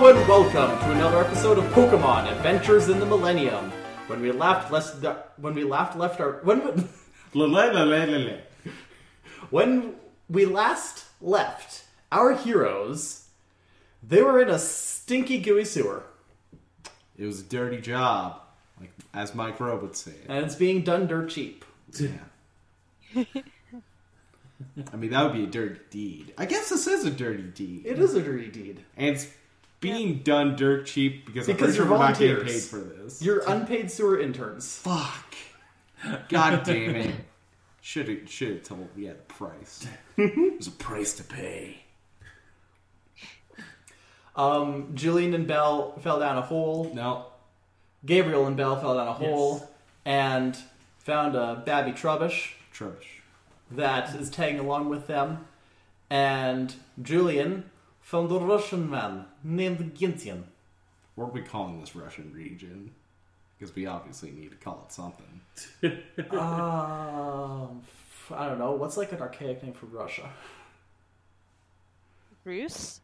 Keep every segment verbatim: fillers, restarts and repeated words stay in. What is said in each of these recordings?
Hello and welcome to another episode of Pokemon Adventures in the Millennium. When we left, less when we left, left our when we, when we last left our heroes, they were in a stinky, gooey sewer. It was a dirty job, like as Mike Rowe would say, and it's being done dirt cheap. Yeah. I mean, that would be a dirty deed. I guess this is a dirty deed. It is a dirty deed. And it's being yeah. done dirt cheap because, because I'm pretty sure we're not getting paid for this. You're unpaid sewer interns. Fuck. God damn it. Should have should have told me yeah, the price. There's a price to pay. Um, Jillian and Belle fell down a hole. No. Gabriel and Belle fell down a hole. Yes. And found a babby Trubbish. Trubbish. That is tagging along with them, and Jillian found a Russian man named Gentian. What are we calling this Russian region? Because we obviously need to call it something. um, I don't know. What's like an archaic name for Russia? Rus?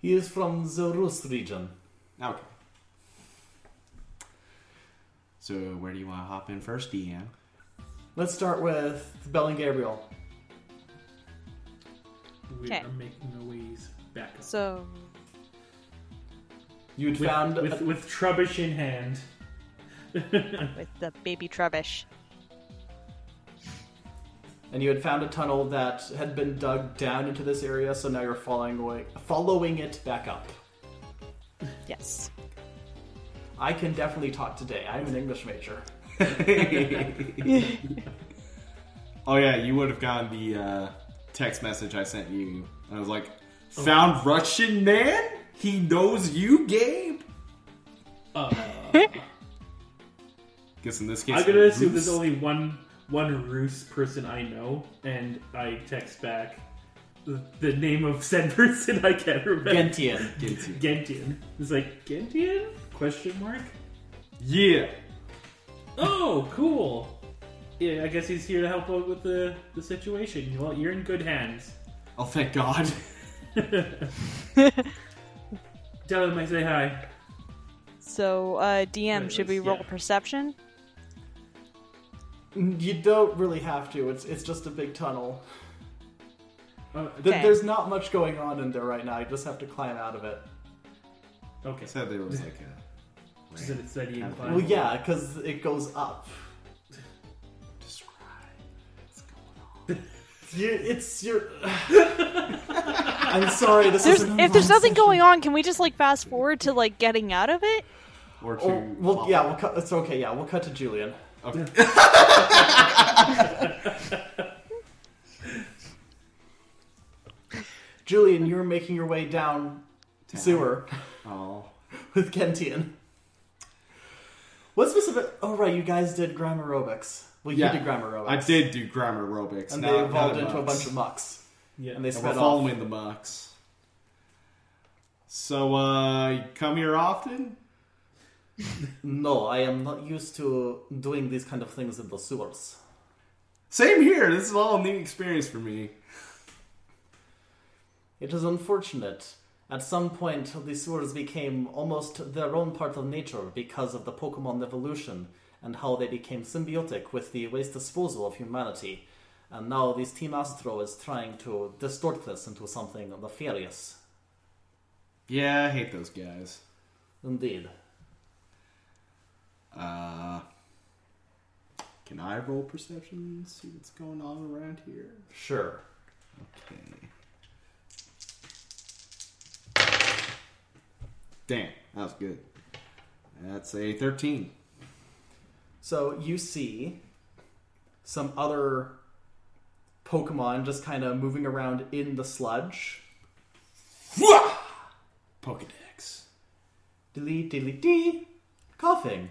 He is from the Rus region. Okay. So where do you want to hop in first, Deanne? Let's start with Belle and Gabriel. We are making noise back up. So... You'd with, found... With, a... with Trubbish in hand. With the baby Trubbish. And you had found a tunnel that had been dug down into this area, so now you're following, away, following it back up. Yes. I can definitely talk today. I'm an English major. Oh yeah, you would have gotten the uh, text message I sent you. I was like, found oh. Russian man? He knows you, Gabe? Uh, guess in this case, I'm gonna assume there's only one one Rus person I know, and I text back the, the name of said person I can't remember. Gentian. Gentian. Gentian. It's like, Gentian? Question mark? Yeah. Oh, cool. Yeah, I guess he's here to help out with the, the situation. Well, you're in good hands. Oh, thank God. Tell him I say hi. So, uh, D M, Wait, should we roll yeah. perception? You don't really have to. It's it's just a big tunnel. Uh, okay. Th- there's not much going on in there right now. You just have to climb out of it. Okay. So there was like a... Said it said you well, yeah, because it goes up. Describe what's going on. you, it's your. I'm sorry. This is. If there's nothing session. going on, can we just like fast forward to like getting out of it? Or to. Or, well, yeah, we'll cut. It's okay. Yeah, we'll cut to Jillian. Okay. Jillian, you're making your way down Damn. sewer. Oh. With Gentian. What specific? Oh right, you guys did grammar aerobics. Well, yeah, you did grammar aerobics. I did do grammar aerobics, and now they evolved into mucks. a bunch of mucks. Yeah, and they and sped we're following off. the mucks. So, uh, you come here often? No, I am not used to doing these kind of things in the sewers. Same here. This is all a new experience for me. It is unfortunate. At some point, the sewers became almost their own part of nature because of the Pokemon evolution and how they became symbiotic with the waste disposal of humanity. And now this Team Astro is trying to distort this into something nefarious. Yeah, I hate those guys. Indeed. Uh, can I roll perception, see what's going on around here? Sure. Okay. Damn, that was good. That's a thirteen. So you see some other Pokemon just kind of moving around in the sludge. Pokedex. Dilly dilly dee. Koffing.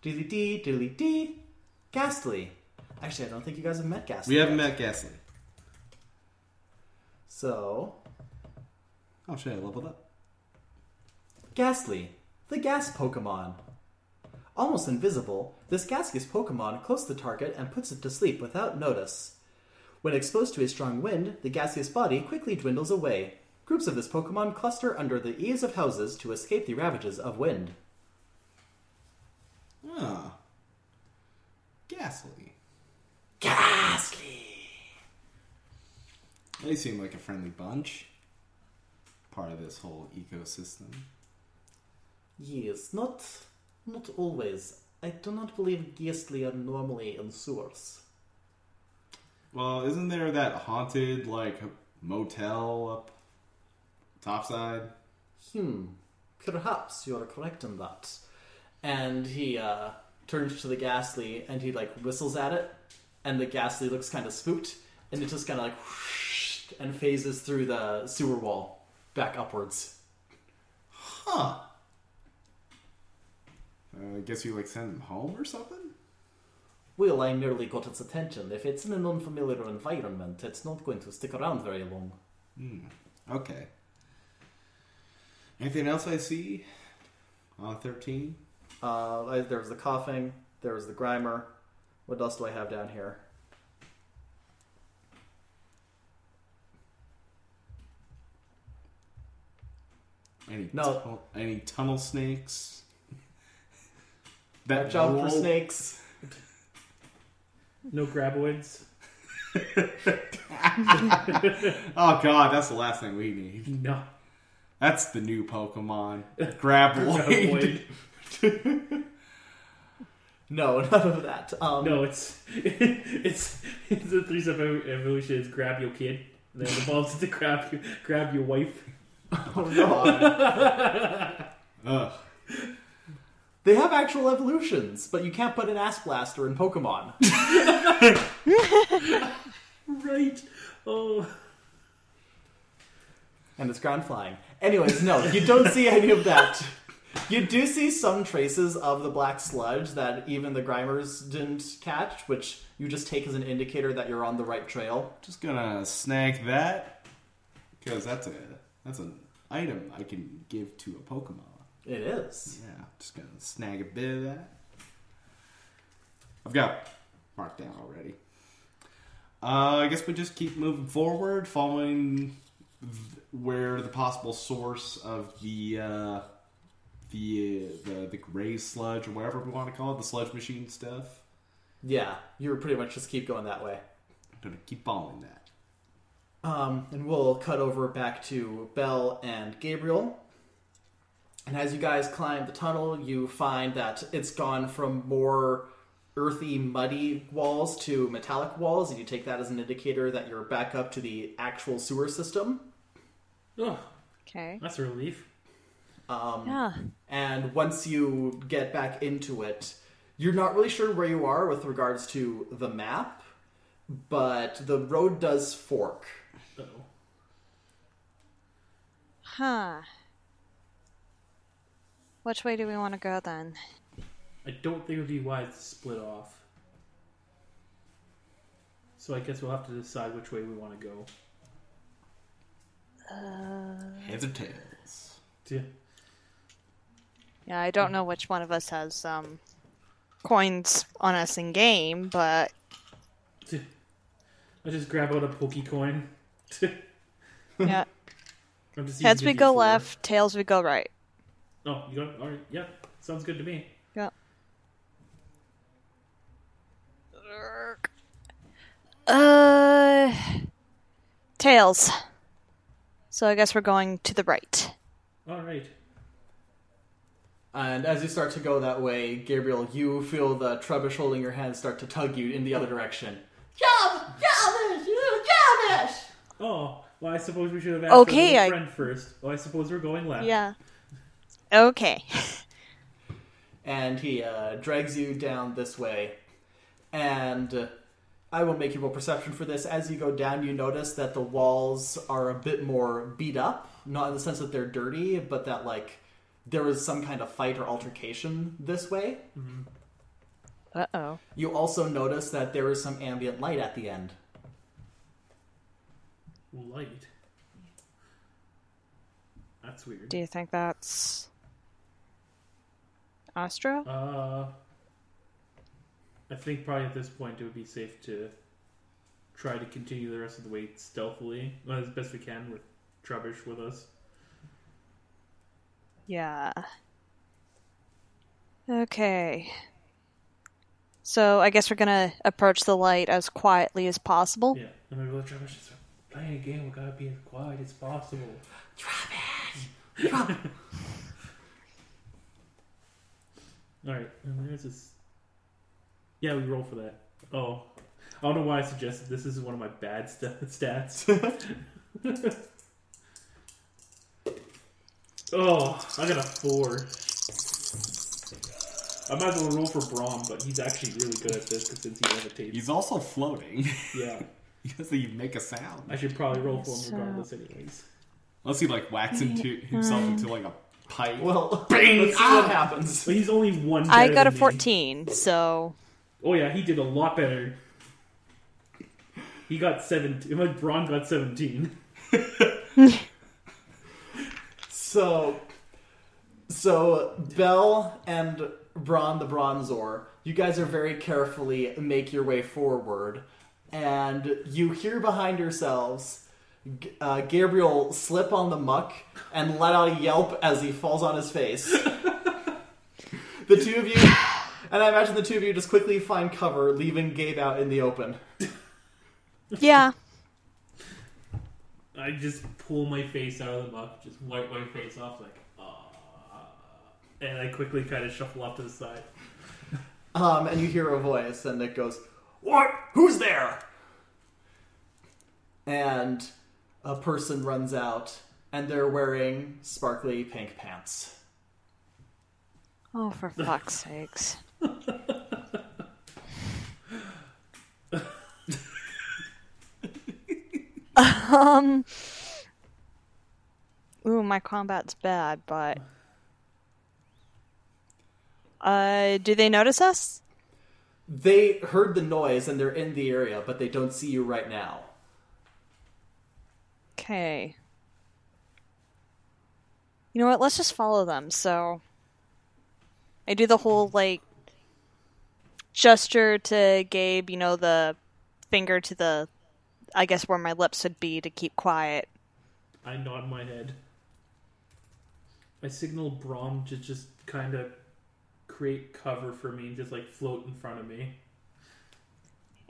Dilly dee dilly dee. Gastly. Actually, I don't think you guys have met Gastly. We haven't yet. met Gastly. So. Oh shit, I leveled up. Gastly, the gas Pokemon. Almost invisible, this gaseous Pokemon close to the target and puts it to sleep without notice. When exposed to a strong wind, the gaseous body quickly dwindles away. Groups of this Pokemon cluster under the eaves of houses to escape the ravages of wind. Ah. Gastly. Gastly! They seem like a friendly bunch. Part of this whole ecosystem. Yes, not, not always. I do not believe Gastly are normally in sewers. Well, isn't there that haunted, like, motel up topside? Hmm. Perhaps you're correct in that. And he uh, turns to the Gastly and he, like, whistles at it. And the Gastly looks kind of spooked. And it just kind of, like, whoosh, and phases through the sewer wall back upwards. Huh. Uh, I guess you, like, send him home or something? Well, I merely got its attention. If it's in an unfamiliar environment, it's not going to stick around very long. Hmm. Okay. Anything else I see on thirteen? Uh, I, there's the Koffing. There's the Grimer. What else do I have down here? Any no. Tunnel, any tunnel snakes? That job for snakes. No Graboids. Oh god, that's the last thing we need. No. That's the new Pokemon. Graboid. Graboid. No, none of that. Um, no, it's it's it's the threesome evolution is grab your kid. And then it evolves into grab your grab your wife. Oh god. Ugh. They have actual evolutions, but you can't put an ass blaster in Pokemon. Right. Oh. And it's ground flying. Anyways, no, you don't see any of that. You do see some traces of the black sludge that even the Grimers didn't catch, which you just take as an indicator that you're on the right trail. Just gonna snag that, because that's a that's an item I can give to a Pokemon. It is. Yeah, just gonna snag a bit of that. I've got marked down already. Uh, I guess we just keep moving forward, following th- where the possible source of the uh, the, uh, the the gray sludge or whatever we want to call it, the sludge machine stuff. Yeah, you were pretty much just keep going that way. I'm gonna keep following that. Um, and we'll cut over back to Belle and Gabriel. And as you guys climb the tunnel, you find that it's gone from more earthy, muddy walls to metallic walls, and you take that as an indicator that you're back up to the actual sewer system. Ugh. Okay. That's a relief. Um, yeah. And once you get back into it, you're not really sure where you are with regards to the map, but the road does fork. Uh-oh. Huh. Which way do we want to go then? I don't think it would be wise to split off. So I guess we'll have to decide which way we want to go. Uh... Heads or tails? Yeah. Yeah, I don't know which one of us has um, coins on us in game, but... I just grab out a Pokecoin. Yeah. Heads we go left, tails we go right. Oh, you got it? All right. Yeah. Sounds good to me. Yeah. Uh, tails. So I guess we're going to the right. All right. And as you start to go that way, Gabriel, you feel the Trubbish holding your hand start to tug you in the other direction. Job! Jobish! You Jobish! Oh, well, I suppose we should have asked okay, our I... friend first. Well, I suppose we're going left. Yeah. Okay. And he uh, drags you down this way. And uh, I will make you roll perception for this. As you go down, you notice that the walls are a bit more beat up. Not in the sense that they're dirty, but that, like, there was some kind of fight or altercation this way. Mm-hmm. Uh-oh. You also notice that there is some ambient light at the end. Light? That's weird. Do you think that's... Astro? Uh, I think probably at this point it would be safe to try to continue the rest of the way stealthily, well, as best we can with Trubbish with us. Yeah. Okay. So I guess we're going to approach the light as quietly as possible. Yeah. And maybe let Trubbish start playing a game. We've got to be as quiet as possible. Trubbish! Trubbish! Alright. And there's this... Yeah, we roll for that. Oh. I don't know why I suggested this. This is one of my bad st- stats. Oh, I got a four. I might as well roll for Braum, but he's actually really good at this because since he levitates. He's also floating. Yeah. He doesn't make a sound. I should probably roll for him so... regardless anyways. Unless he like whacks into himself into like a pipe. Well, bang! Let's see ah! what happens. But he's only one better I got a fourteen, me. So... Oh yeah, he did a lot better. He got seventeen. Like Braum got seventeen. So, so Bell and Braum the Bronzor, you guys are very carefully make your way forward, and you hear behind yourselves uh, Gabriel slip on the muck and let out a yelp as he falls on his face. The two of you, and I imagine the two of you just quickly find cover, leaving Gabe out in the open. Yeah. I just pull my face out of the muck, just wipe my face off, like, ah, and I quickly kind of shuffle off to the side. Um, and you hear a voice, and it goes, "What? Who's there?" And a person runs out, and they're wearing sparkly pink pants. Oh, for fuck's sakes. Um. Ooh, my combat's bad, but. Uh, do they notice us? They heard the noise and they're in the area, but they don't see you right now. Okay. You know what? Let's just follow them. So. I do the whole, like, gesture to Gabe, you know, the finger to the. I guess where my lips would be to keep quiet. I nod my head. I signal Braum to just kind of create cover for me and just like float in front of me.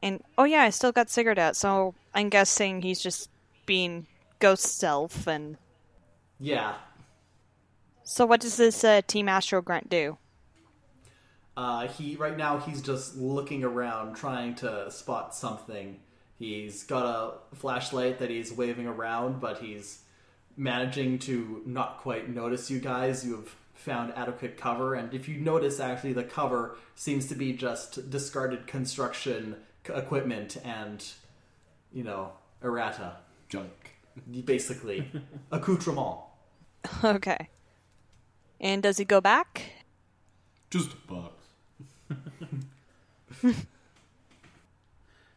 And oh yeah, I still got Sigurd out, so I'm guessing he's just being ghost self and. Yeah. So what does this uh, Team Astro grunt do? Uh, he right now he's just looking around, trying to spot something. He's got a flashlight that he's waving around, but he's managing to not quite notice you guys. You have found adequate cover, and if you notice, actually, the cover seems to be just discarded construction equipment and, you know, errata. Junk. Basically. Accoutrement. Okay. And does he go back? Just a box.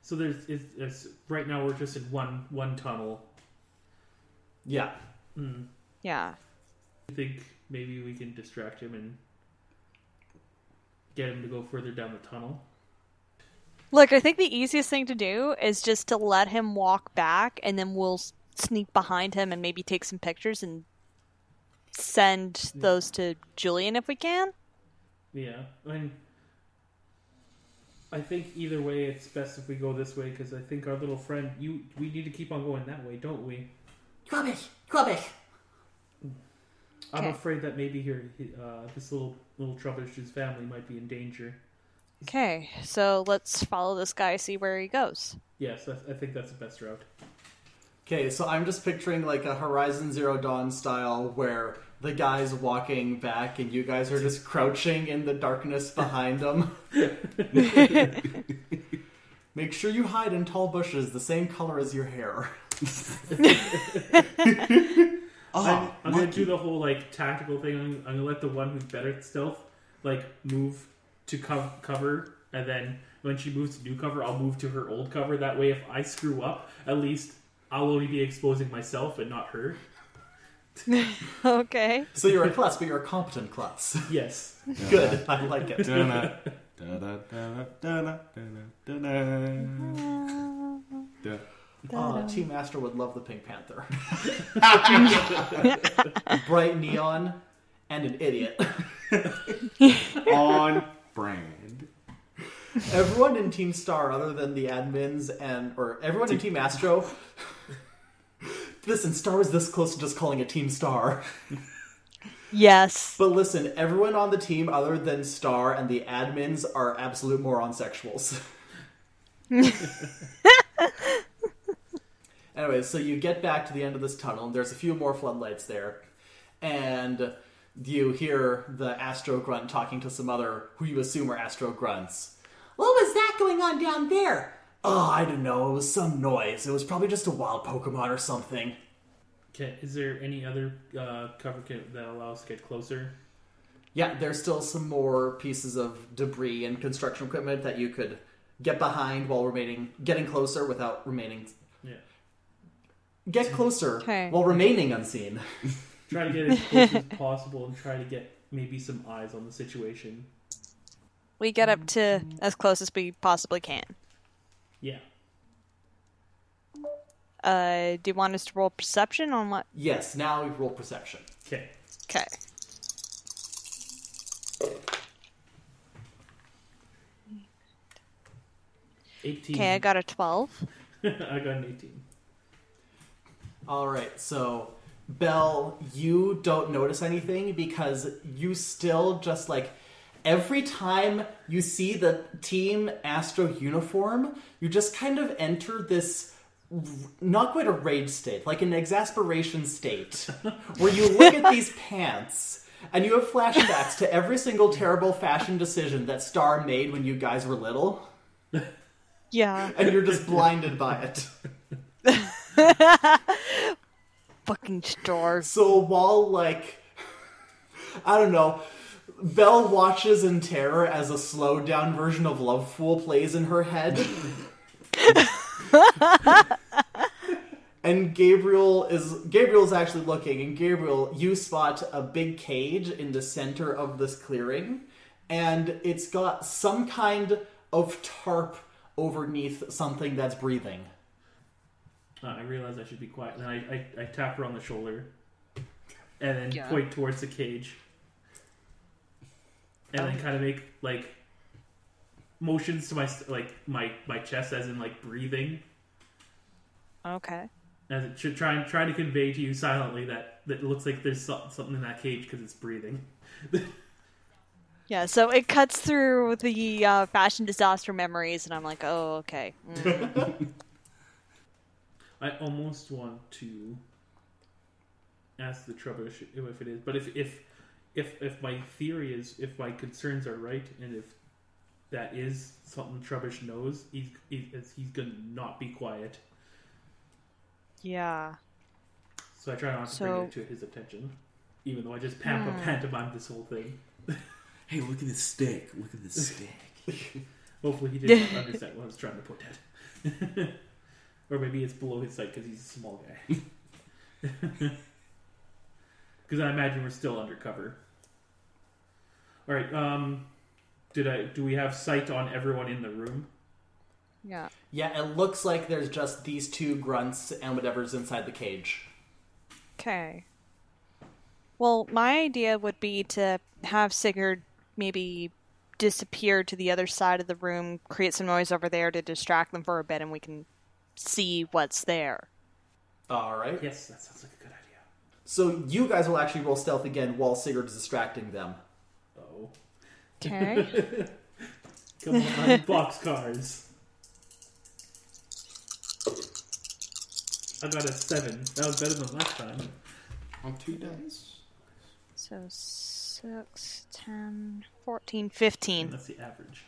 So there's it's, it's, right now we're just in one one tunnel. Yeah. Mm. Yeah. I think maybe we can distract him and get him to go further down the tunnel. Look, I think the easiest thing to do is just to let him walk back, and then we'll sneak behind him and maybe take some pictures and send yeah. those to Julian if we can. Yeah. I mean... I think either way, it's best if we go this way, because I think our little friend, you, we need to keep on going that way, don't we? Trubbish! Trubbish! I'm okay. afraid that maybe here, uh, this little, little Trubbish's family might be in danger. Okay, so let's follow this guy, see where he goes. Yes, I think that's the best route. Okay, so I'm just picturing like a Horizon Zero Dawn style, where the guy's walking back and you guys are just crouching in the darkness behind him. Make sure you hide in tall bushes the same color as your hair. Oh, I'm, I'm going to do the whole like tactical thing. I'm, I'm going to let the one who's better at stealth like move to co- cover, and then when she moves to new cover, I'll move to her old cover. That way if I screw up, at least I'll only be exposing myself and not her. Okay. So you're a klutz, but you're a competent klutz. Yes. Good. I like it. Uh, Team Astro would love the Pink Panther. Bright neon and an idiot. On brand. Everyone in Team Star, other than the admins and... Or everyone in Team Astro... Listen, Star was this close to just calling it Team Star. Yes. But listen, everyone on the team other than Star and the admins are absolute moron sexuals. Anyway, so you get back to the end of this tunnel, and there's a few more floodlights there. And you hear the Astro Grunt talking to some other, who you assume are Astro Grunts. What was that going on down there? Oh, I don't know. It was some noise. It was probably just a wild Pokemon or something. Okay, is there any other uh, cover kit that allows us to get closer? Yeah, there's still some more pieces of debris and construction equipment that you could get behind while remaining, getting closer without remaining... Yeah. Get closer okay. while remaining unseen. Try to get as close as possible and try to get maybe some eyes on the situation. We get up to as close as we possibly can. Yeah. Uh, do you want us to roll perception on what? Yes, now we roll perception. Okay. Okay. eighteen. Okay, I got a twelve. I got an eighteen. All right, so Belle, you don't notice anything because you still just like every time you see the Team Astro uniform, you just kind of enter this not quite a rage state, like an exasperation state, where you look at these pants and you have flashbacks to every single terrible fashion decision that Star made when you guys were little. Yeah. And you're just blinded by it. Fucking Star. So while like I don't know, Belle watches in terror as a slowed down version of Love Fool plays in her head. And Gabriel is Gabriel's actually looking, and Gabriel, you spot a big cage in the center of this clearing, and it's got some kind of tarp overneath something that's breathing. Uh, I realize I should be quiet, and I, I, I tap her on the shoulder, and then yeah. point towards the cage, and um, then kind of make like motions to my like my, my chest, as in like breathing. Okay. As it should try and try to convey to you silently that, that it looks like there's so, something in that cage because it's breathing. Yeah, so it cuts through the uh, fashion disaster memories, and I'm like, oh, okay. Mm. I almost want to ask the Trubbish if it is, but if, if if if my theory is, if my concerns are right, and if that is something Trubbish knows, he's he's, he's gonna not be quiet. Yeah. So I try not to so... bring it to his attention, even though I just pamp mm. pantomime this whole thing. Hey, look at this stick! Look at this stick! Hopefully, he didn't understand what I was trying to put at. Or maybe it's below his sight because he's a small guy. Because I imagine we're still undercover. All right. Um, did I? Do we have sight on everyone in the room? Yeah. Yeah. It looks like there's just these two grunts and whatever's inside the cage. Okay. Well, my idea would be to have Sigurd maybe disappear to the other side of the room, create some noise over there to distract them for a bit, and we can see what's there. All right. Yes, that sounds like a good idea. So you guys will actually roll stealth again while Sigurd's distracting them. Oh. Okay. Come on, boxcars. I got a seven. That was better than last time. On two dice. So six, ten, fourteen, fifteen. That's the average.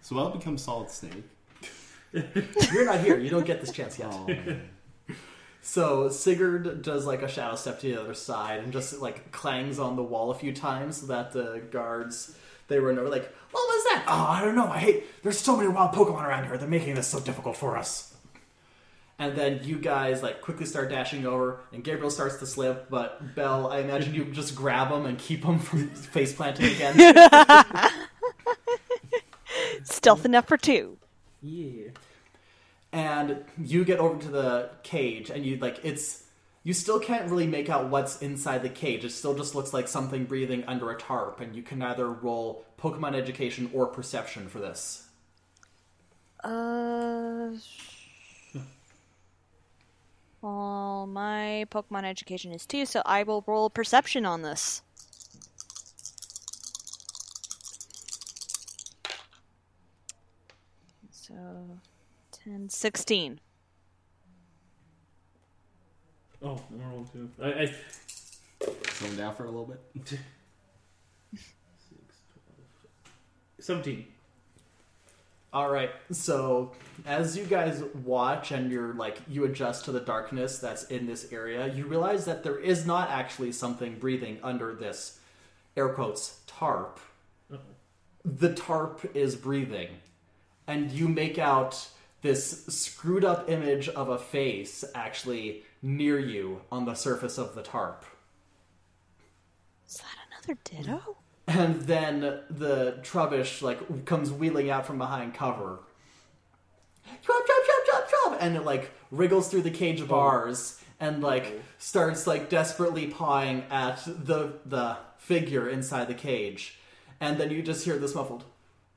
So I'll become Solid Snake. You're not here. You don't get this chance yet. Oh, so Sigurd does like a shadow step to the other side and just like clangs on the wall a few times so that the guards, they were never like, what was that? Oh, I don't know. I hate, there's so many wild Pokemon around here. They're making this so difficult for us. And then you guys like quickly start dashing over and Gabriel starts to slip, but Belle, I imagine you just grab him and keep him from face planting again. Stealth enough for two. Yeah. and you get over to the cage, and you like it's you still can't really make out what's inside the cage. It still just looks like something breathing under a tarp, and you can either roll Pokemon Education or Perception for this. Uh, well, my Pokemon Education is two, so I will roll Perception on this. So, ten, sixteen. Oh, I'm rolling too. I, I... Slow down for a little bit. six, twelve, seventeen. All right. So as you guys watch and you're like you adjust to the darkness that's in this area, you realize that there is not actually something breathing under this air quotes tarp. Uh-oh. The tarp is breathing, and you make out this screwed up image of a face actually near you on the surface of the tarp. Is that another Ditto? And then the Trubbish like comes wheeling out from behind cover. Trub, trub, trub, trub, trub, and it like wriggles through the cage bars and like starts like desperately pawing at the the figure inside the cage. And then you just hear this muffled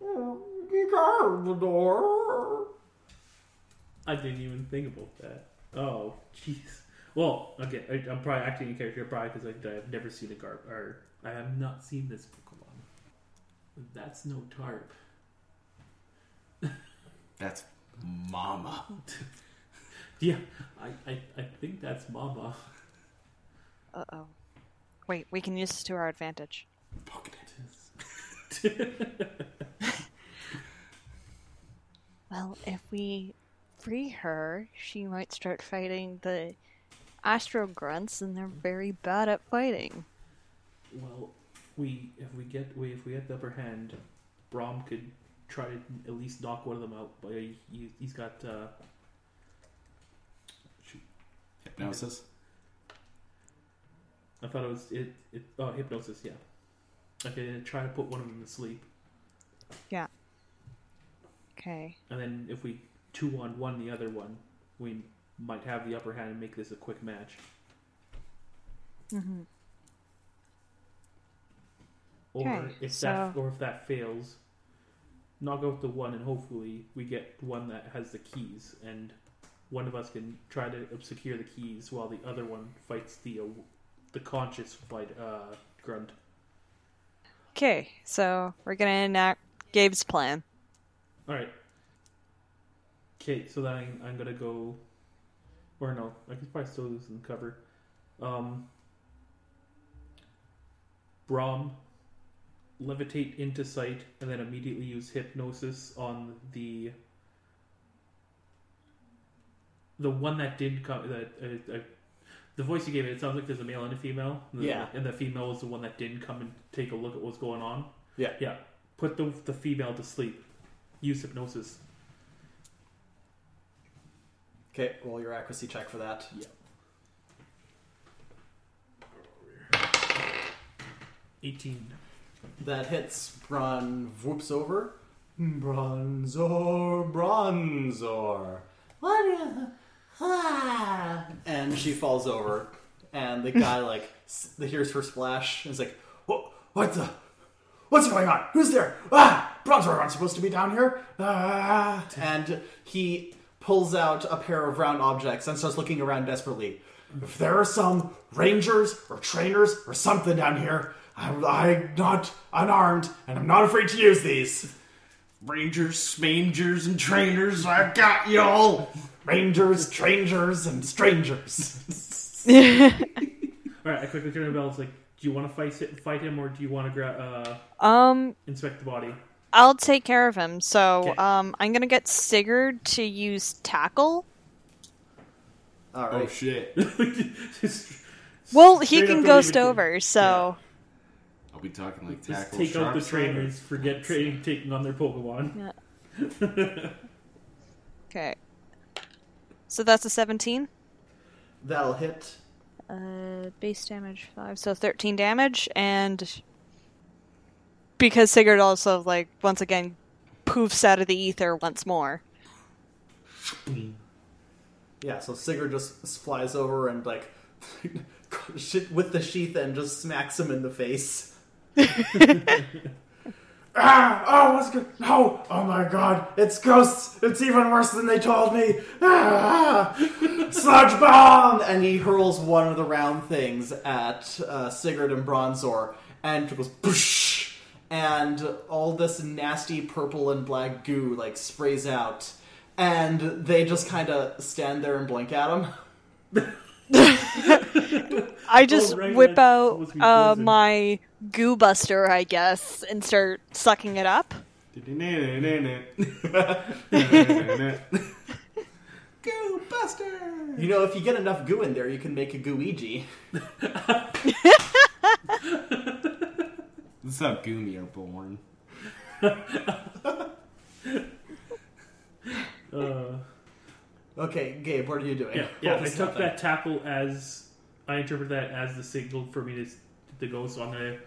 Garbodor. I didn't even think about that. Oh, jeez. Well, okay, I, I'm probably acting in character probably because like, I've never seen a Garp, or I have not seen this Pokemon. That's no tarp. That's Mama. Yeah, I, I, I think that's Mama. Uh-oh. Wait, we can use this to our advantage. Pocket it. Well, if we... free her, she might start fighting the Astro Grunts, and they're very bad at fighting. Well, we if we get we if we get the upper hand, Brom could try to at least knock one of them out. But he, he's got uh, shoot. hypnosis. I thought it was it, it. Oh, hypnosis. Yeah. Okay, try to put one of them to sleep. Yeah. Okay. And then if we. Two on one, the other one. We might have the upper hand and make this a quick match. Mm-hmm. Or okay, if so... that, or if that fails, knock out the one, and hopefully we get one that has the keys, and one of us can try to secure the keys while the other one fights the uh, the conscious fight uh, grunt. Okay, so we're gonna enact Gabe's plan. All right. Okay, so then I'm, I'm gonna go, or no, I can probably still lose in cover. Um, Brom, levitate into sight, and then immediately use hypnosis on the the one that did come. That uh, uh, the voice you gave it, it sounds like there's a male and a female. And the, yeah, and the female is the one that didn't come and take a look at what's going on. Yeah, yeah. Put the the female to sleep. Use hypnosis. Okay, roll your accuracy check for that. Yep. eighteen. That hits. Bron whoops over. Bronzor, Bronzor. What? A... Ah. And she falls over, and the guy like hears her splash and is like, "What? What the? What's going on? Who's there? Ah, Bronzor aren't supposed to be down here." Ah. And he. Pulls out a pair of round objects and starts looking around desperately. If there are some rangers or trainers or something down here, I'm, I'm not unarmed and I'm not afraid to use these. Rangers, smangers, and trainers, I've got y'all. Rangers, strangers, and strangers. All right, I quickly turn to Bell. It's like, do you want to fight, sit, fight him, or do you want to gra- uh, um, inspect the body? I'll take care of him. So okay. um, I'm going to get Sigurd to use Tackle. All right. Oh, shit. Well, he can ghost over, can... so... Yeah. I'll be talking like Tackle. Just take out the trainers. Forget training, taking on their Pokemon. Yeah. Okay. So that's a seventeen? That'll hit. Uh, base damage five, so thirteen damage, and... Because Sigurd also, like, once again, poofs out of the ether once more. Yeah, so Sigurd just flies over and, like, with the sheath and just smacks him in the face. Ah! Oh, what's good? No! Oh my god! It's ghosts! It's even worse than they told me! Ah! Sludge bomb! And he hurls one of the round things at uh, Sigurd and Bronzor, and it goes poosh! And all this nasty purple and black goo, like, sprays out, and they just kind of stand there and blink at him. I just oh, right, whip out uh, my goo buster, I guess, and start sucking it up. Goo buster! You know, if you get enough goo in there, you can make a Gooigi. That's how Goomy are born. uh... Okay, Gabe, what are you doing? Yeah, yeah I took that tackle as... I interpret that as the signal for me to, to go, so I'm going to...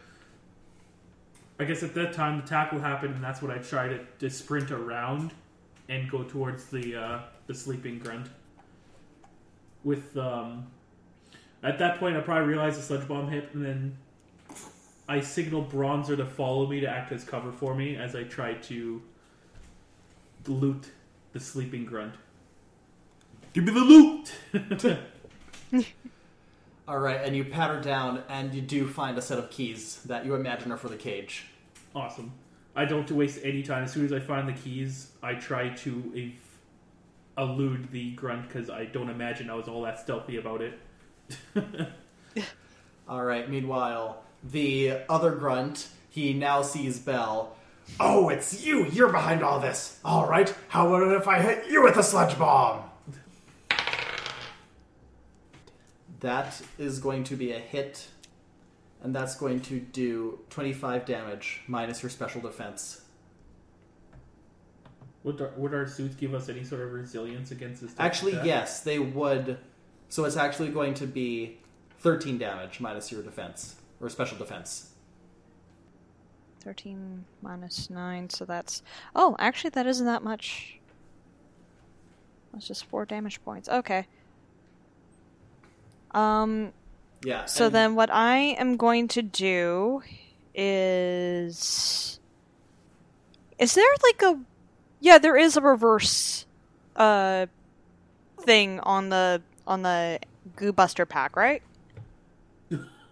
I guess at that time, the tackle happened, and that's what I try to, to sprint around and go towards the uh, the sleeping grunt. With, um... At that point, I probably realized the sludge bomb hit, and then I signal Bronzor to follow me to act as cover for me as I try to loot the sleeping grunt. Give me the loot! Alright, and you patter down, and you do find a set of keys that you imagine are for the cage. Awesome. I don't waste any time. As soon as I find the keys, I try to ev- elude the grunt, because I don't imagine I was all that stealthy about it. Alright, meanwhile, the other grunt, he now sees Belle. Oh, it's you! You're behind all this! Alright, how about if I hit you with a sludge bomb? That is going to be a hit, and that's going to do twenty-five damage, minus your special defense. Would our, would our suits give us any sort of resilience against this? Actually, yes, they would. So it's actually going to be thirteen damage, minus your defense, or special defense. thirteen minus nine, so that's... Oh, actually, that isn't that much. That's just four damage points. Okay. Um, yeah. So and... then what I am going to do is... Is there like a... Yeah, there is a reverse uh, thing on the on the Goo Buster pack, right?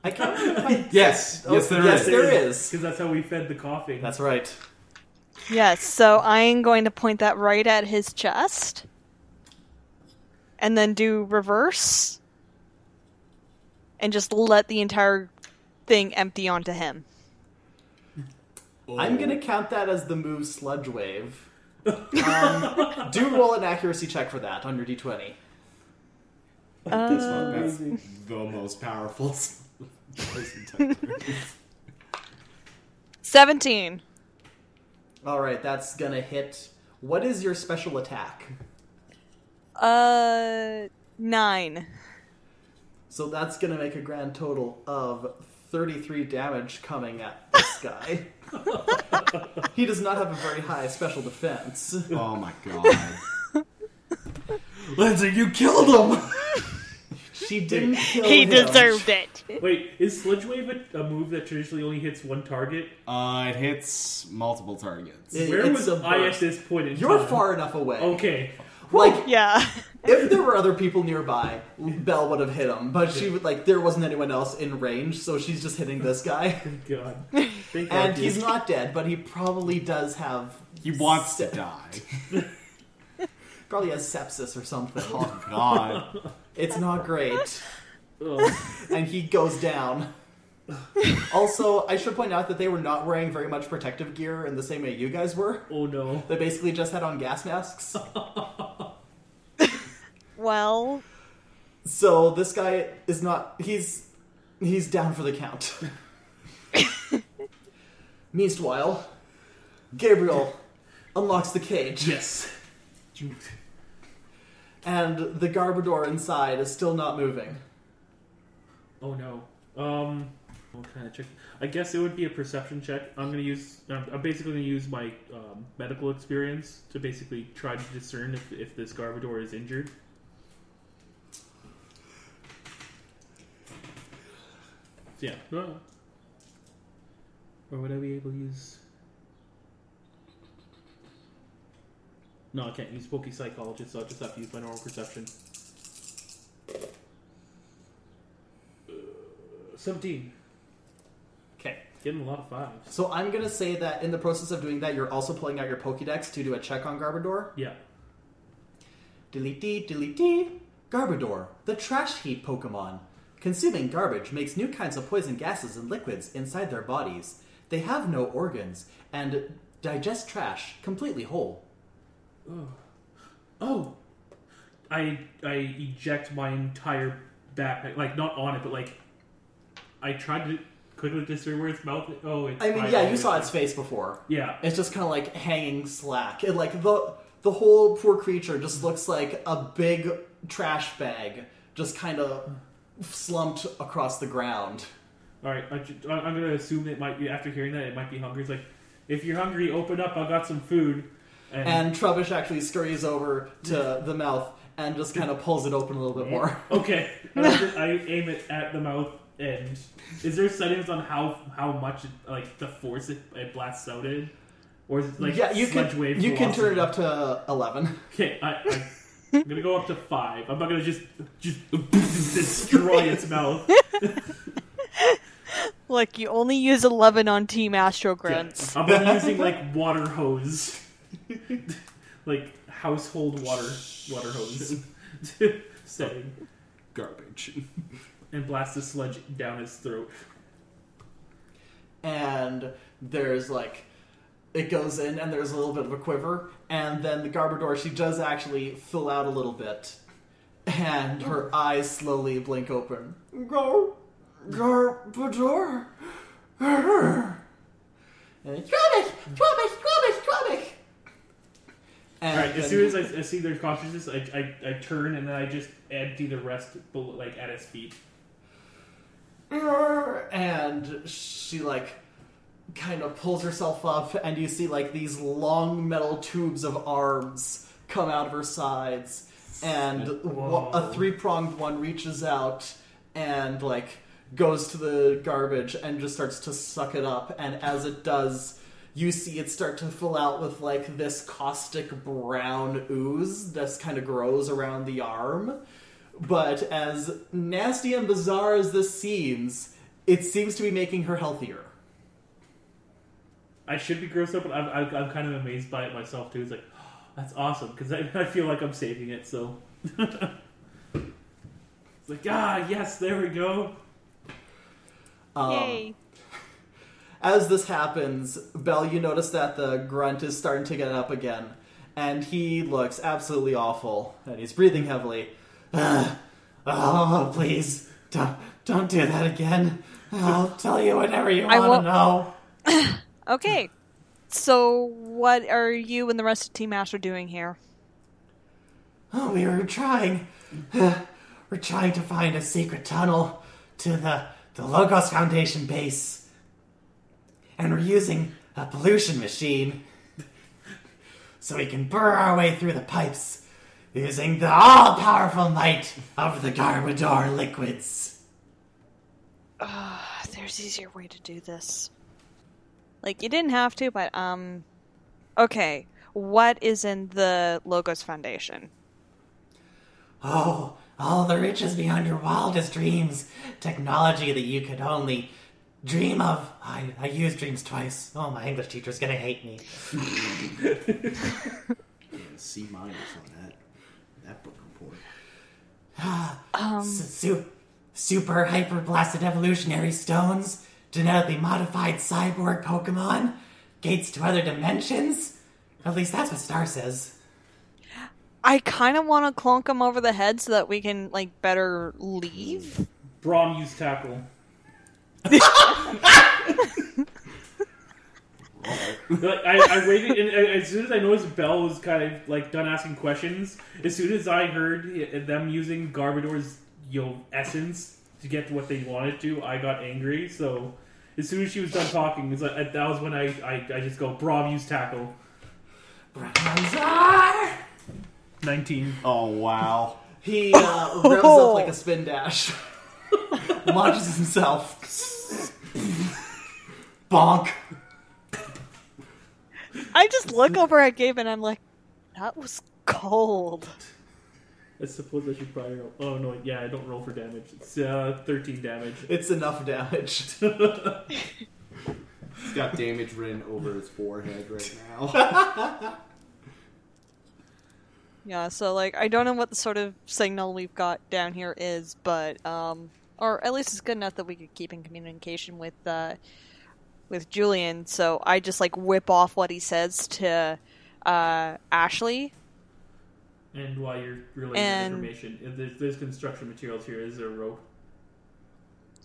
I can't remember if I... Yes. Oh, yes, there yes, is. Yes, there is. Because that's how we fed the Koffing. That's right. Yes, so I'm going to point that right at his chest. And then do reverse... And just let the entire thing empty onto him. Oh. I'm going to count that as the move Sludge Wave. Um, do roll an accuracy check for that on your d twenty. Uh, That's, one, that's the most powerful seventeen. Alright, that's going to hit. What is your special attack? Uh, nine. So that's going to make a grand total of thirty-three damage coming at this guy. He does not have a very high special defense. Oh my god. Lindsay, you killed him! She didn't kill he him. He deserved it. Wait, is Sludge Wave a, a move that traditionally only hits one target? Uh, it hits multiple targets. It, Where was I at this point in You're time? far enough away. Okay. Like, yeah. If there were other people nearby, Belle would have hit him, but she would, like, there wasn't anyone else in range, so she's just hitting this guy. Thank God. Thank and God, he's dude. Not dead, but he probably does have... He wants se- to die. Probably has sepsis or something. Oh, God. It's not great. And he goes down. Also, I should point out that they were not wearing very much protective gear in the same way you guys were. Oh, no. They basically just had on gas masks. Well... So, this guy is not... He's he's down for the count. Meanwhile, Gabriel unlocks the cage. Yes. And the Garbodor inside is still not moving. Oh, no. Um... What kind of check? I guess it would be a perception check. I'm gonna use. I'm basically gonna use my um, medical experience to basically try to discern if if this Garbodor is injured. So, yeah. Oh. Or would I be able to use? No, I can't use Poke Psychologist, so I'll just have to use my normal perception. Uh, seventeen. Okay. Getting a lot of fives. So I'm going to say that in the process of doing that, you're also pulling out your Pokédex to do a check on Garbodor? Yeah. Delete, delete, Garbodor, the trash heap Pokemon. Consuming garbage makes new kinds of poison gases and liquids inside their bodies. They have no organs and digest trash completely whole. Oh. oh, I I eject my entire backpack, like not on it, but like I tried to quickly discern where its mouth. Oh, it's I mean, yeah, you it. saw its face before. Yeah, it's just kind of like hanging slack. It, like the the whole poor creature just looks like a big trash bag, just kind of slumped across the ground. All right, I, I'm gonna assume that it might be, after hearing that it might be hungry. It's like, if you're hungry, open up. I got some food. And, and Trubbish actually scurries over to the mouth and just kind of pulls it open a little bit more. Okay. I aim it at the mouth, and is there settings on how how much, like, the force it, it blasts out in? Or is it, like, yeah, you sludge can, wave? You velocity? Can turn it up to eleven. Okay, I, I, I'm going to go up to five. I'm not going to just, just destroy its mouth. Look, you only use eleven on Team Astro Grunts. Yeah. I'm only using, like, water hose. Like household water water hose setting. Garbage. And blast the sludge down his throat. And there's like it goes in and there's a little bit of a quiver, and then the Garbodor, she does actually fill out a little bit. And her eyes slowly blink open. Gar Garbodor. And Trubbish! Trubbish! Trubbish! Trubbish! And All right, then, as soon as I, I see their consciousness, I, I I turn and then I just empty the rest, like, at his feet. And she, like, kind of pulls herself up, and you see, like, these long metal tubes of arms come out of her sides, and Whoa. a three-pronged one reaches out and, like, goes to the garbage and just starts to suck it up, and as it does, you see it start to fill out with, like, this caustic brown ooze that kind of grows around the arm. But as nasty and bizarre as this seems, it seems to be making her healthier. I should be grossed out, but I'm, I'm, I'm kind of amazed by it myself, too. It's like, oh, that's awesome, because I, I feel like I'm saving it, so... It's like, ah, yes, there we go. Um, Yay. As this happens, Belle, you notice that the grunt is starting to get up again. And he looks absolutely awful. And he's breathing heavily. Uh, oh, please, don't, don't do that again. I'll tell you whenever you want to know. Okay. So what are you and the rest of Team Astro doing here? Oh, we were trying. Uh, we're trying to find a secret tunnel to the, the Logos Foundation base. And we're using a pollution machine so we can burr our way through the pipes using the all-powerful might of the Garbodor liquids. Uh, there's an easier way to do this. Like, you didn't have to, but, um... Okay, what is in the Logos Foundation? Oh, all the riches beyond your wildest dreams. Technology that you could only... dream of. I, I use dreams twice. Oh, my English teacher's gonna hate me. Yeah, C minus on that that book report. Um, su- super hyper blasted evolutionary stones, genetically modified cyborg Pokemon, gates to other dimensions. At least that's what Star says. I kind of want to clunk them over the head so that we can, like, better leave. Brom, use tackle. Like, I, I waited, and as soon as I noticed Belle was kind of, like, done asking questions, as soon as I heard them using Garbodor's, you know, essence to get what they wanted to, I got angry. So as soon as she was done talking, it's like, that was when I, I, I just go, Braum, use tackle. Bronzor! nineteen. Oh, wow. He uh, revs oh. up like a spin dash. Launches himself. Bonk. I just look over at Gabe and I'm like, that was cold. I suppose I should probably roll. Oh, no, yeah, I don't roll for damage. It's uh, thirteen damage. It's enough damage. He's got damage written over his forehead right now. Yeah, so, like, I don't know what the sort of signal we've got down here is, but, um, or at least it's good enough that we could keep in communication with, uh, with Julian, so I just, like, whip off what he says to, uh, Ashley. And while you're relaying and... information, if there's, there's construction materials here, is there a rope?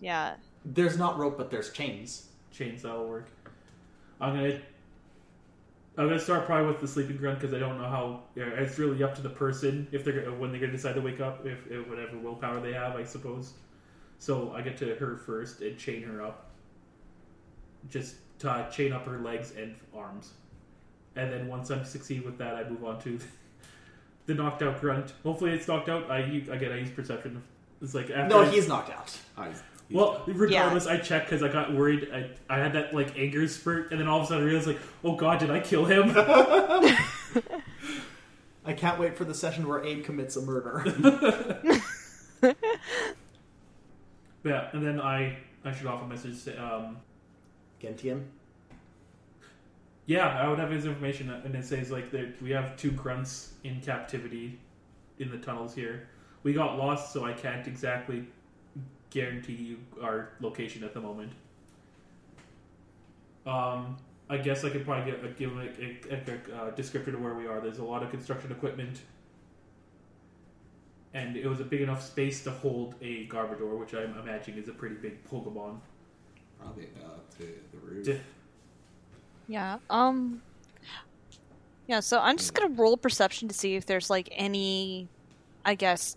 Yeah. There's not rope, but there's chains. Chains, that'll work. I'm gonna... I'm gonna start probably with the sleeping grunt because I don't know how. It's really up to the person if they're when they're gonna decide to wake up, if, if whatever willpower they have, I suppose. So I get to her first and chain her up. Just uh, chain up her legs and arms, and then once I succeed with that, I move on to the knocked out grunt. Hopefully, it's knocked out. I use, again, I use perception. It's like after no, he's I, knocked out. I, Well, regardless, yeah. I checked because I got worried. I, I had that, like, anger spurt, and then all of a sudden I realized, like, oh god, did I kill him? I can't wait for the session where Abe commits a murder. Yeah, and then I, I should offer a message to, um... Gentian? Yeah, I would have his information, and it says, like, there, we have two grunts in captivity in the tunnels here. We got lost, so I can't exactly... guarantee you our location at the moment. Um, I guess I could probably get, uh, give a, a, a, a descriptor of where we are. There's a lot of construction equipment. And it was a big enough space to hold a Garbodor, which I'm imagining is a pretty big Pokemon. Probably up to the roof. Yeah, um... Yeah, so I'm just gonna roll perception to see if there's, like, any... I guess...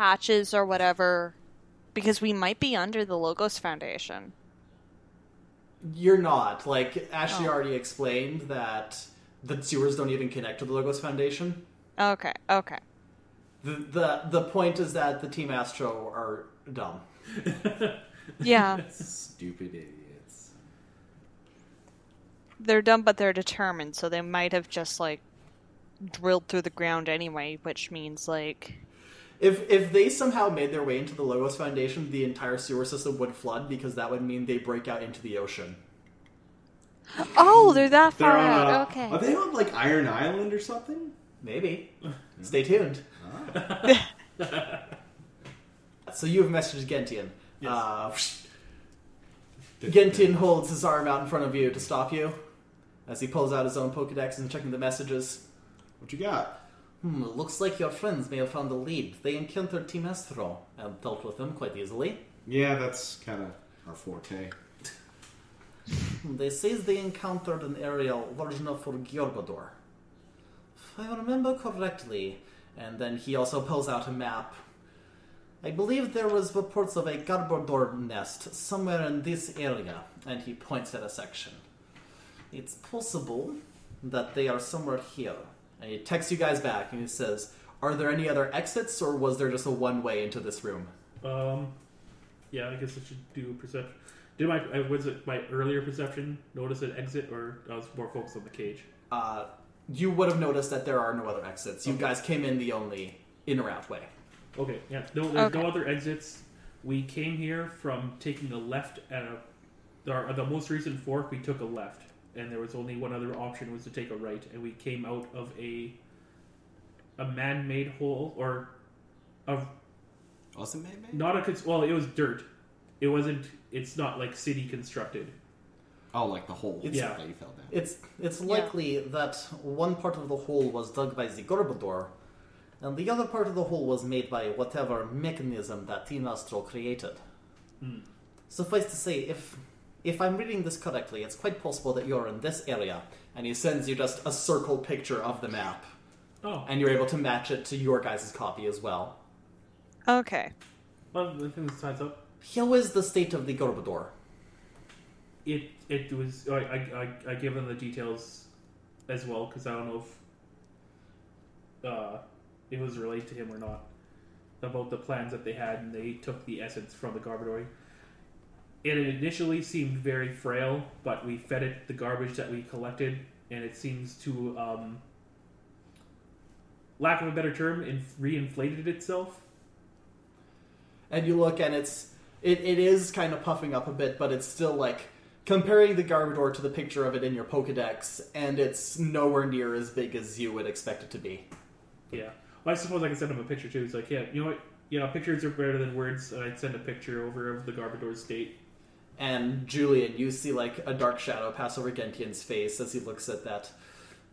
hatches or whatever, because we might be under the Logos Foundation. You're not. Like, Ashley oh. already explained that the sewers don't even connect to the Logos Foundation. Okay, okay. The the, the point is that the Team Astro are dumb. Yeah. Stupid idiots. They're dumb, but they're determined, so they might have just, like, drilled through the ground anyway, which means, like... If if they somehow made their way into the Logos Foundation, the entire sewer system would flood because that would mean they break out into the ocean. Oh, they're that far they're out. A, okay. Are they on, like, Iron Island or something? Maybe. Stay tuned. Ah. So you have messaged Gentian. Yes. Uh, Gentian holds his arm out in front of you to stop you as he pulls out his own Pokedex and checking the messages. What you got? Hmm, looks like your friends may have found a lead. They encountered Team Astro and dealt with them quite easily. Yeah, that's kind of our forte. They say they encountered an area large enough for Garbodor, if I remember correctly. And then he also pulls out a map. I believe there was reports of a Garbodor nest somewhere in this area, and he points at a section. It's possible that they are somewhere here. And he texts you guys back, and he says, are there any other exits, or was there just a one-way into this room? Um, yeah, I guess I should do perception. Did my, was it my earlier perception notice an exit, or I was more focused on the cage? Uh, you would have noticed that there are no other exits. You okay. guys came in the only in or out way. Okay, yeah, no, there's okay. no other exits. We came here from taking a left at a, our, the most recent fork, we took a left. And there was only one other option was to take a right, and we came out of a a man-made hole, or of wasn't man-made. Not a cons- well, it was dirt. It wasn't. It's not like city constructed. Oh, like the hole it's, yeah. that you fell down. It's it's likely yeah. that one part of the hole was dug by the Garbodor, and the other part of the hole was made by whatever mechanism that Team Astro created. Hmm. Suffice to say, if. If I'm reading this correctly, it's quite possible that you're in this area, and he sends you just a circle picture of the map. Oh. And you're able to match it to your guys' copy as well. Okay. Well, the thing that signs up. How is the state of the Garbodor? It it was I I I gave them the details as well because I don't know if uh, it was related to him or not about the plans that they had, and they took the essence from the Garbodor. It initially seemed very frail, but we fed it the garbage that we collected, and it seems to, um, lack of a better term, inf- reinflated itself. And you look, and it's it, it is kind of puffing up a bit, but it's still like comparing the Garbodor to the picture of it in your Pokedex, and it's nowhere near as big as you would expect it to be. Yeah. Well, I suppose I can send him a picture too. It's like, yeah, you know what? Yeah, pictures are better than words. I'd send a picture over of the Garbodor's state. And Julian, you see like a dark shadow pass over Gentian's face as he looks at that.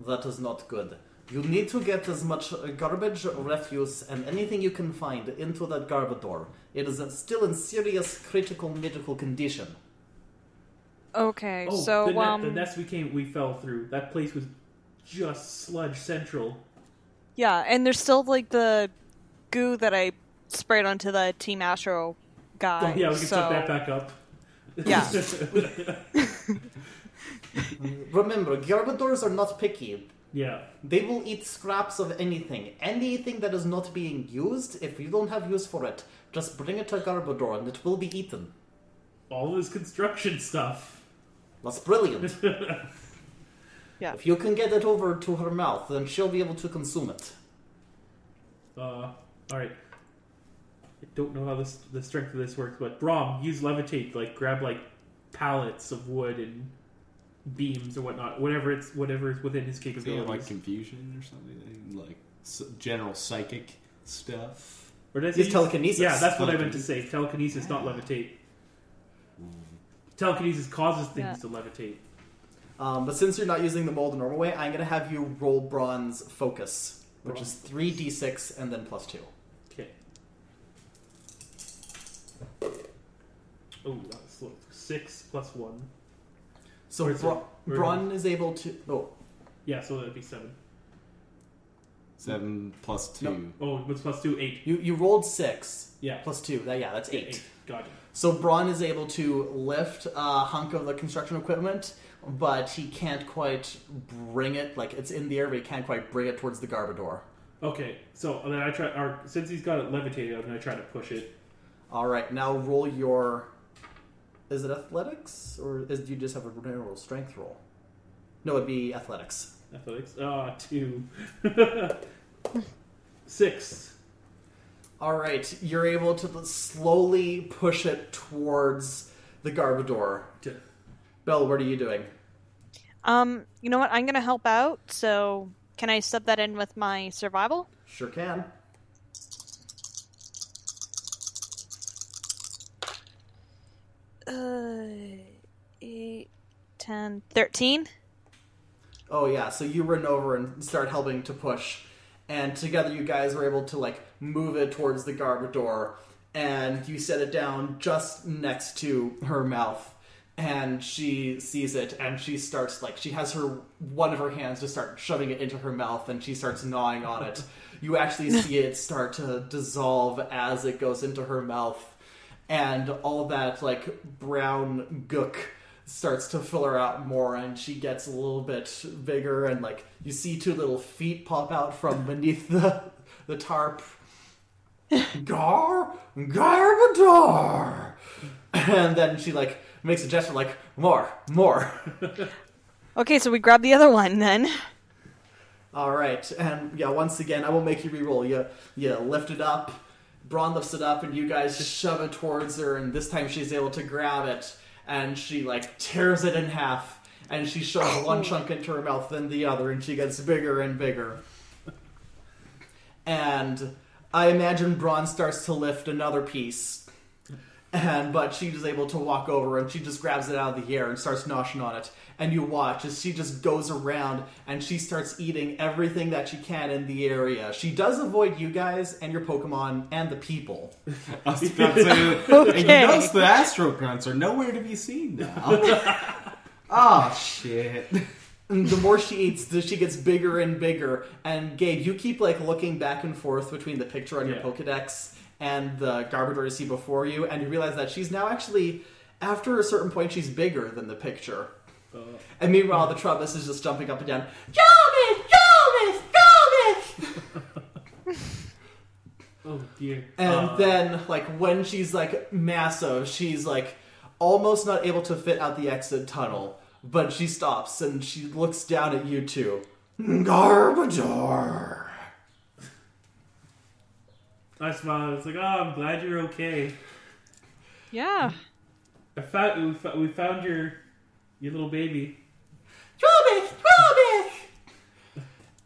That is not good. You need to get as much garbage, refuse, and anything you can find into that Garbodor. It is still in serious, critical medical condition. Okay, oh, so the, um, net, the nest we came, we fell through. That place was just sludge central. Yeah, and there's still like the goo that I sprayed onto the Team Astro guy. Oh, yeah, we can so... put that back up. Yeah. Remember, Garbodors are not picky. Yeah. They will eat scraps of anything. Anything that is not being used, if you don't have use for it, just bring it to a Garbodor and it will be eaten. All this construction stuff. That's brilliant. Yeah. If you can get it over to her mouth, then she'll be able to consume it. Uh, alright. I don't know how this, the strength of this works, but Brom, use levitate, like grab like pallets of wood and beams or whatnot, whatever it's whatever is within his capabilities. Yeah, like confusion or something, like s- general psychic stuff. Or does he use telekinesis? Yeah, that's what I meant to say. Telekinesis, yeah. Not levitate. Mm. Telekinesis causes things yeah. to levitate. Um, but since you're not using the mold the normal way, I'm going to have you roll Bronze Focus, which Bronze. is three d six and then plus two. Okay. Oh, that's low. six plus one. So Bron-, Bron is able to... Oh. Yeah, so that'd be seven. seven plus two. No. Oh, what's plus two? eight. You you rolled six. Yeah. Plus two. That, yeah, that's eight. eight. Got it. So Bron is able to lift a hunk of the construction equipment, but he can't quite bring it, like it's in the air, but he can't quite bring it towards the Garbodor. Okay, so then I try, or, since he's got it levitated, I'm going to try to push it. Alright, now roll your, is it athletics? Or is, do you just have a general strength roll? No, it'd be athletics. Athletics? Ah, oh, two. Six. Alright, you're able to slowly push it towards the Garbodor. To- Belle, what are you doing? Um, you know what? I'm going to help out, so can I sub that in with my survival? Sure can. Uh, eight, ten, thirteen. Oh, yeah, so you run over and start helping to push, and together you guys were able to, like, move it towards the Garbodor, and you set it down just next to her mouth. And she sees it, and she starts, like, she has her, one of her hands just start shoving it into her mouth, and she starts gnawing on it. You actually see it start to dissolve as it goes into her mouth. And all that, like, brown gook starts to fill her out more, and she gets a little bit bigger, and, like, you see two little feet pop out from beneath the, the tarp. Gar? Garbodor! And then she, like... makes a gesture like, more, more. Okay, so we grab the other one then. All right, and yeah, once again, I won't make you re-roll. You, you lift it up, Bron lifts it up, and you guys just shove it towards her, and this time she's able to grab it, and she, like, tears it in half, and she shoves one chunk into her mouth, then the other, and she gets bigger and bigger. And I imagine Bron starts to lift another piece. And but she is able to walk over, and she just grabs it out of the air and starts noshing on it. And you watch as she just goes around, and she starts eating everything that she can in the area. She does avoid you guys and your Pokemon and the people. I was about to say, okay. And you notice the Astrogrunts are nowhere to be seen now. Oh, shit. And the more she eats, the, she gets bigger and bigger. And Gabe, you keep like looking back and forth between the picture on yeah. your Pokedex and the Garbodor you see before you, and you realize that she's now actually, after a certain point, she's bigger than the picture. Uh, and meanwhile, the Trubbish is just jumping up and down. Trubbish! Trubbish! Trubbish! Oh, dear. And uh, then, like, when she's, like, massive, she's, like, almost not able to fit out the exit tunnel. But she stops, and she looks down at you two. Garbodor! I smile. It's like, oh, I'm glad you're okay. Yeah. I found, we found your... your little baby. Trubbish! Trubbish!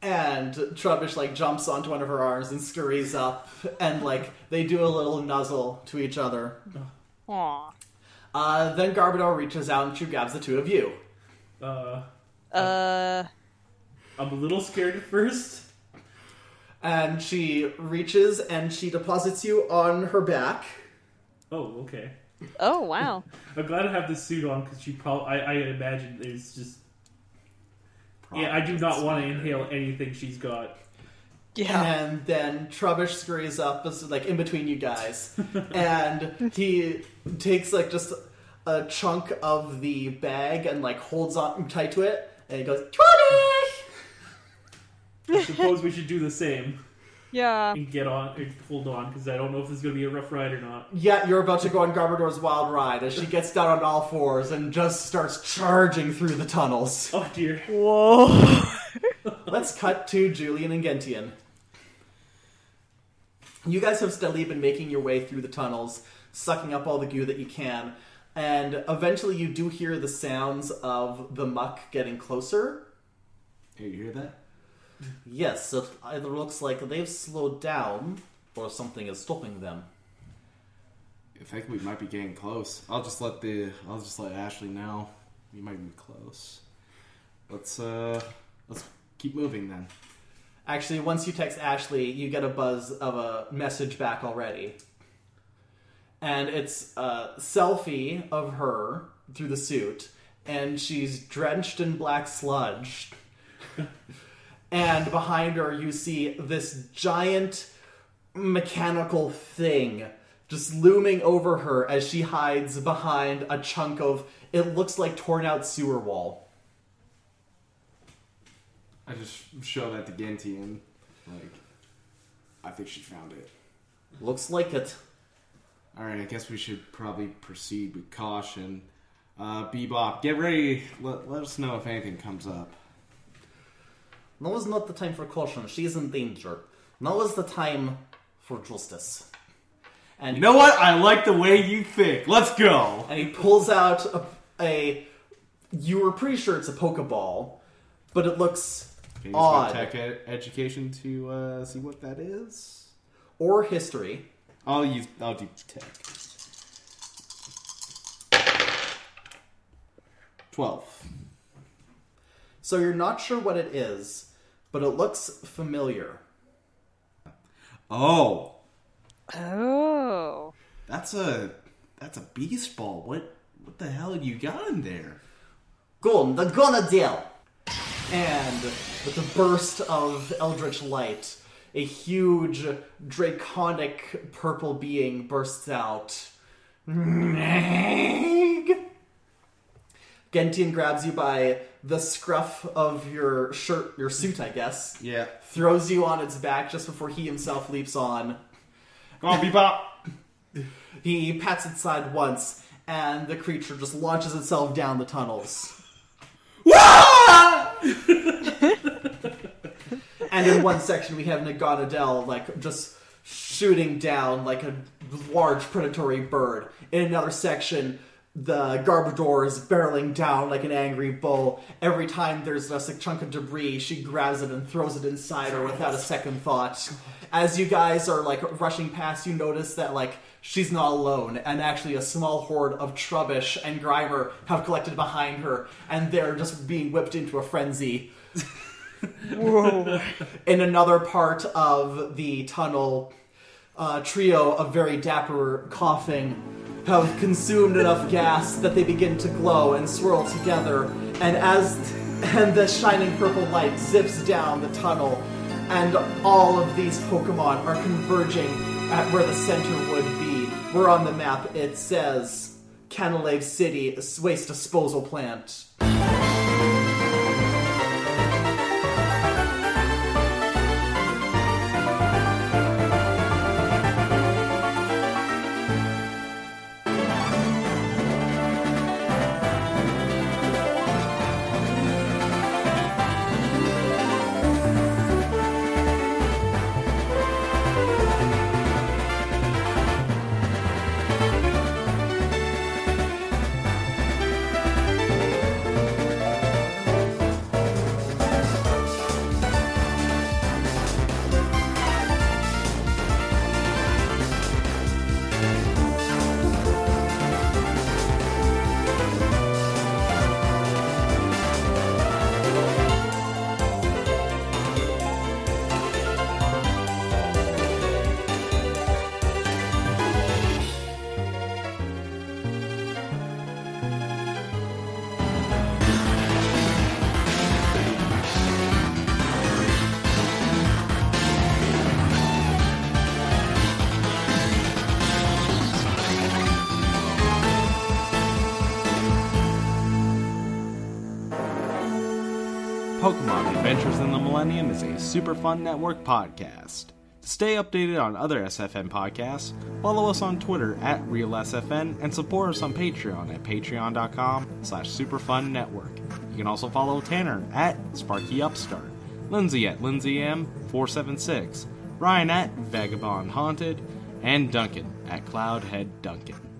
And Trubbish, like, jumps onto one of her arms and scurries up. And, like, they do a little nuzzle to each other. Aww. Uh, then Garbodor reaches out and she grabs the two of you. Uh. Uh. I'm a little scared at first. And she reaches and she deposits you on her back. Oh, okay. Oh, wow. I'm glad I have this suit on, because she probably, I, I imagine there's just... Probably yeah, I do not want to inhale anything she's got. Yeah. And then Trubbish scurries up, like, in between you guys. And he takes, like, just a chunk of the bag and, like, holds on tight to it. And he goes, Trubbish! I suppose we should do the same. Yeah. And get on, and hold on, because I don't know if this is going to be a rough ride or not. Yeah, you're about to go on Garbodor's wild ride as she gets down on all fours and just starts charging through the tunnels. Oh, dear. Whoa. Let's cut to Julian and Gentian. You guys have steadily been making your way through the tunnels, sucking up all the goo that you can, and eventually you do hear the sounds of the muck getting closer. Hey, you hear that? Yes, it either looks like they've slowed down, or something is stopping them. I think we might be getting close. I'll just let the I'll just let Ashley know. We might be close. Let's uh let's keep moving then. Actually, once you text Ashley, you get a buzz of a message back already, and it's a selfie of her through the suit, and she's drenched in black sludge. And behind her, you see this giant mechanical thing just looming over her as she hides behind a chunk of, it looks like torn out sewer wall. I just show that to Gentian. Like, I think she found it. Looks like it. Alright, I guess we should probably proceed with caution. Uh, Bebop, get ready. Let, let us know if anything comes up. Now is not the time for caution. She is in danger. Now is the time for justice. And you know what? I like the way you think. Let's go. And he pulls out a, a you were pretty sure it's a Pokeball, but it looks Can you odd. Use my tech ed- education to uh, see what that is, or history. I'll use. I'll do tech. Twelve. So you're not sure what it is, but it looks familiar. Oh. Oh. That's a that's a beast ball. What what the hell have you got in there? Go on, the Naganadel. And with a burst of eldritch light, a huge draconic purple being bursts out. Gentian grabs you by the scruff of your shirt, your suit, I guess. Yeah. Throws you on its back just before he himself leaps on. Come on, Bebop! He pats its side once, and the creature just launches itself down the tunnels. And in one section, we have Naganadel, like, just shooting down like a large predatory bird. In another section... the Garbodor is barreling down like an angry bull. Every time there's just a chunk of debris, she grabs it and throws it inside her without a second thought. As you guys are, like, rushing past, you notice that, like, she's not alone, and actually a small horde of Trubbish and Grimer have collected behind her, and they're just being whipped into a frenzy. Whoa. In another part of the tunnel, a trio of very dapper Koffing have consumed enough gas that they begin to glow and swirl together, and as and the shining purple light zips down the tunnel, and all of these Pokemon are converging at where the center would be, where on the map it says Canalave City Waste Disposal Plant. Pokemon Adventures in the Millennium is a Super Fun Network podcast. To stay updated on other S F N podcasts, follow us on Twitter at Real S F N and support us on Patreon at patreon dot com slash Super Fun Network. You can also follow Tanner at Sparky Upstart, Lindsay at Lindsay M four seven six, Ryan at Vagabond Haunted, and Duncan at Cloudhead Duncan.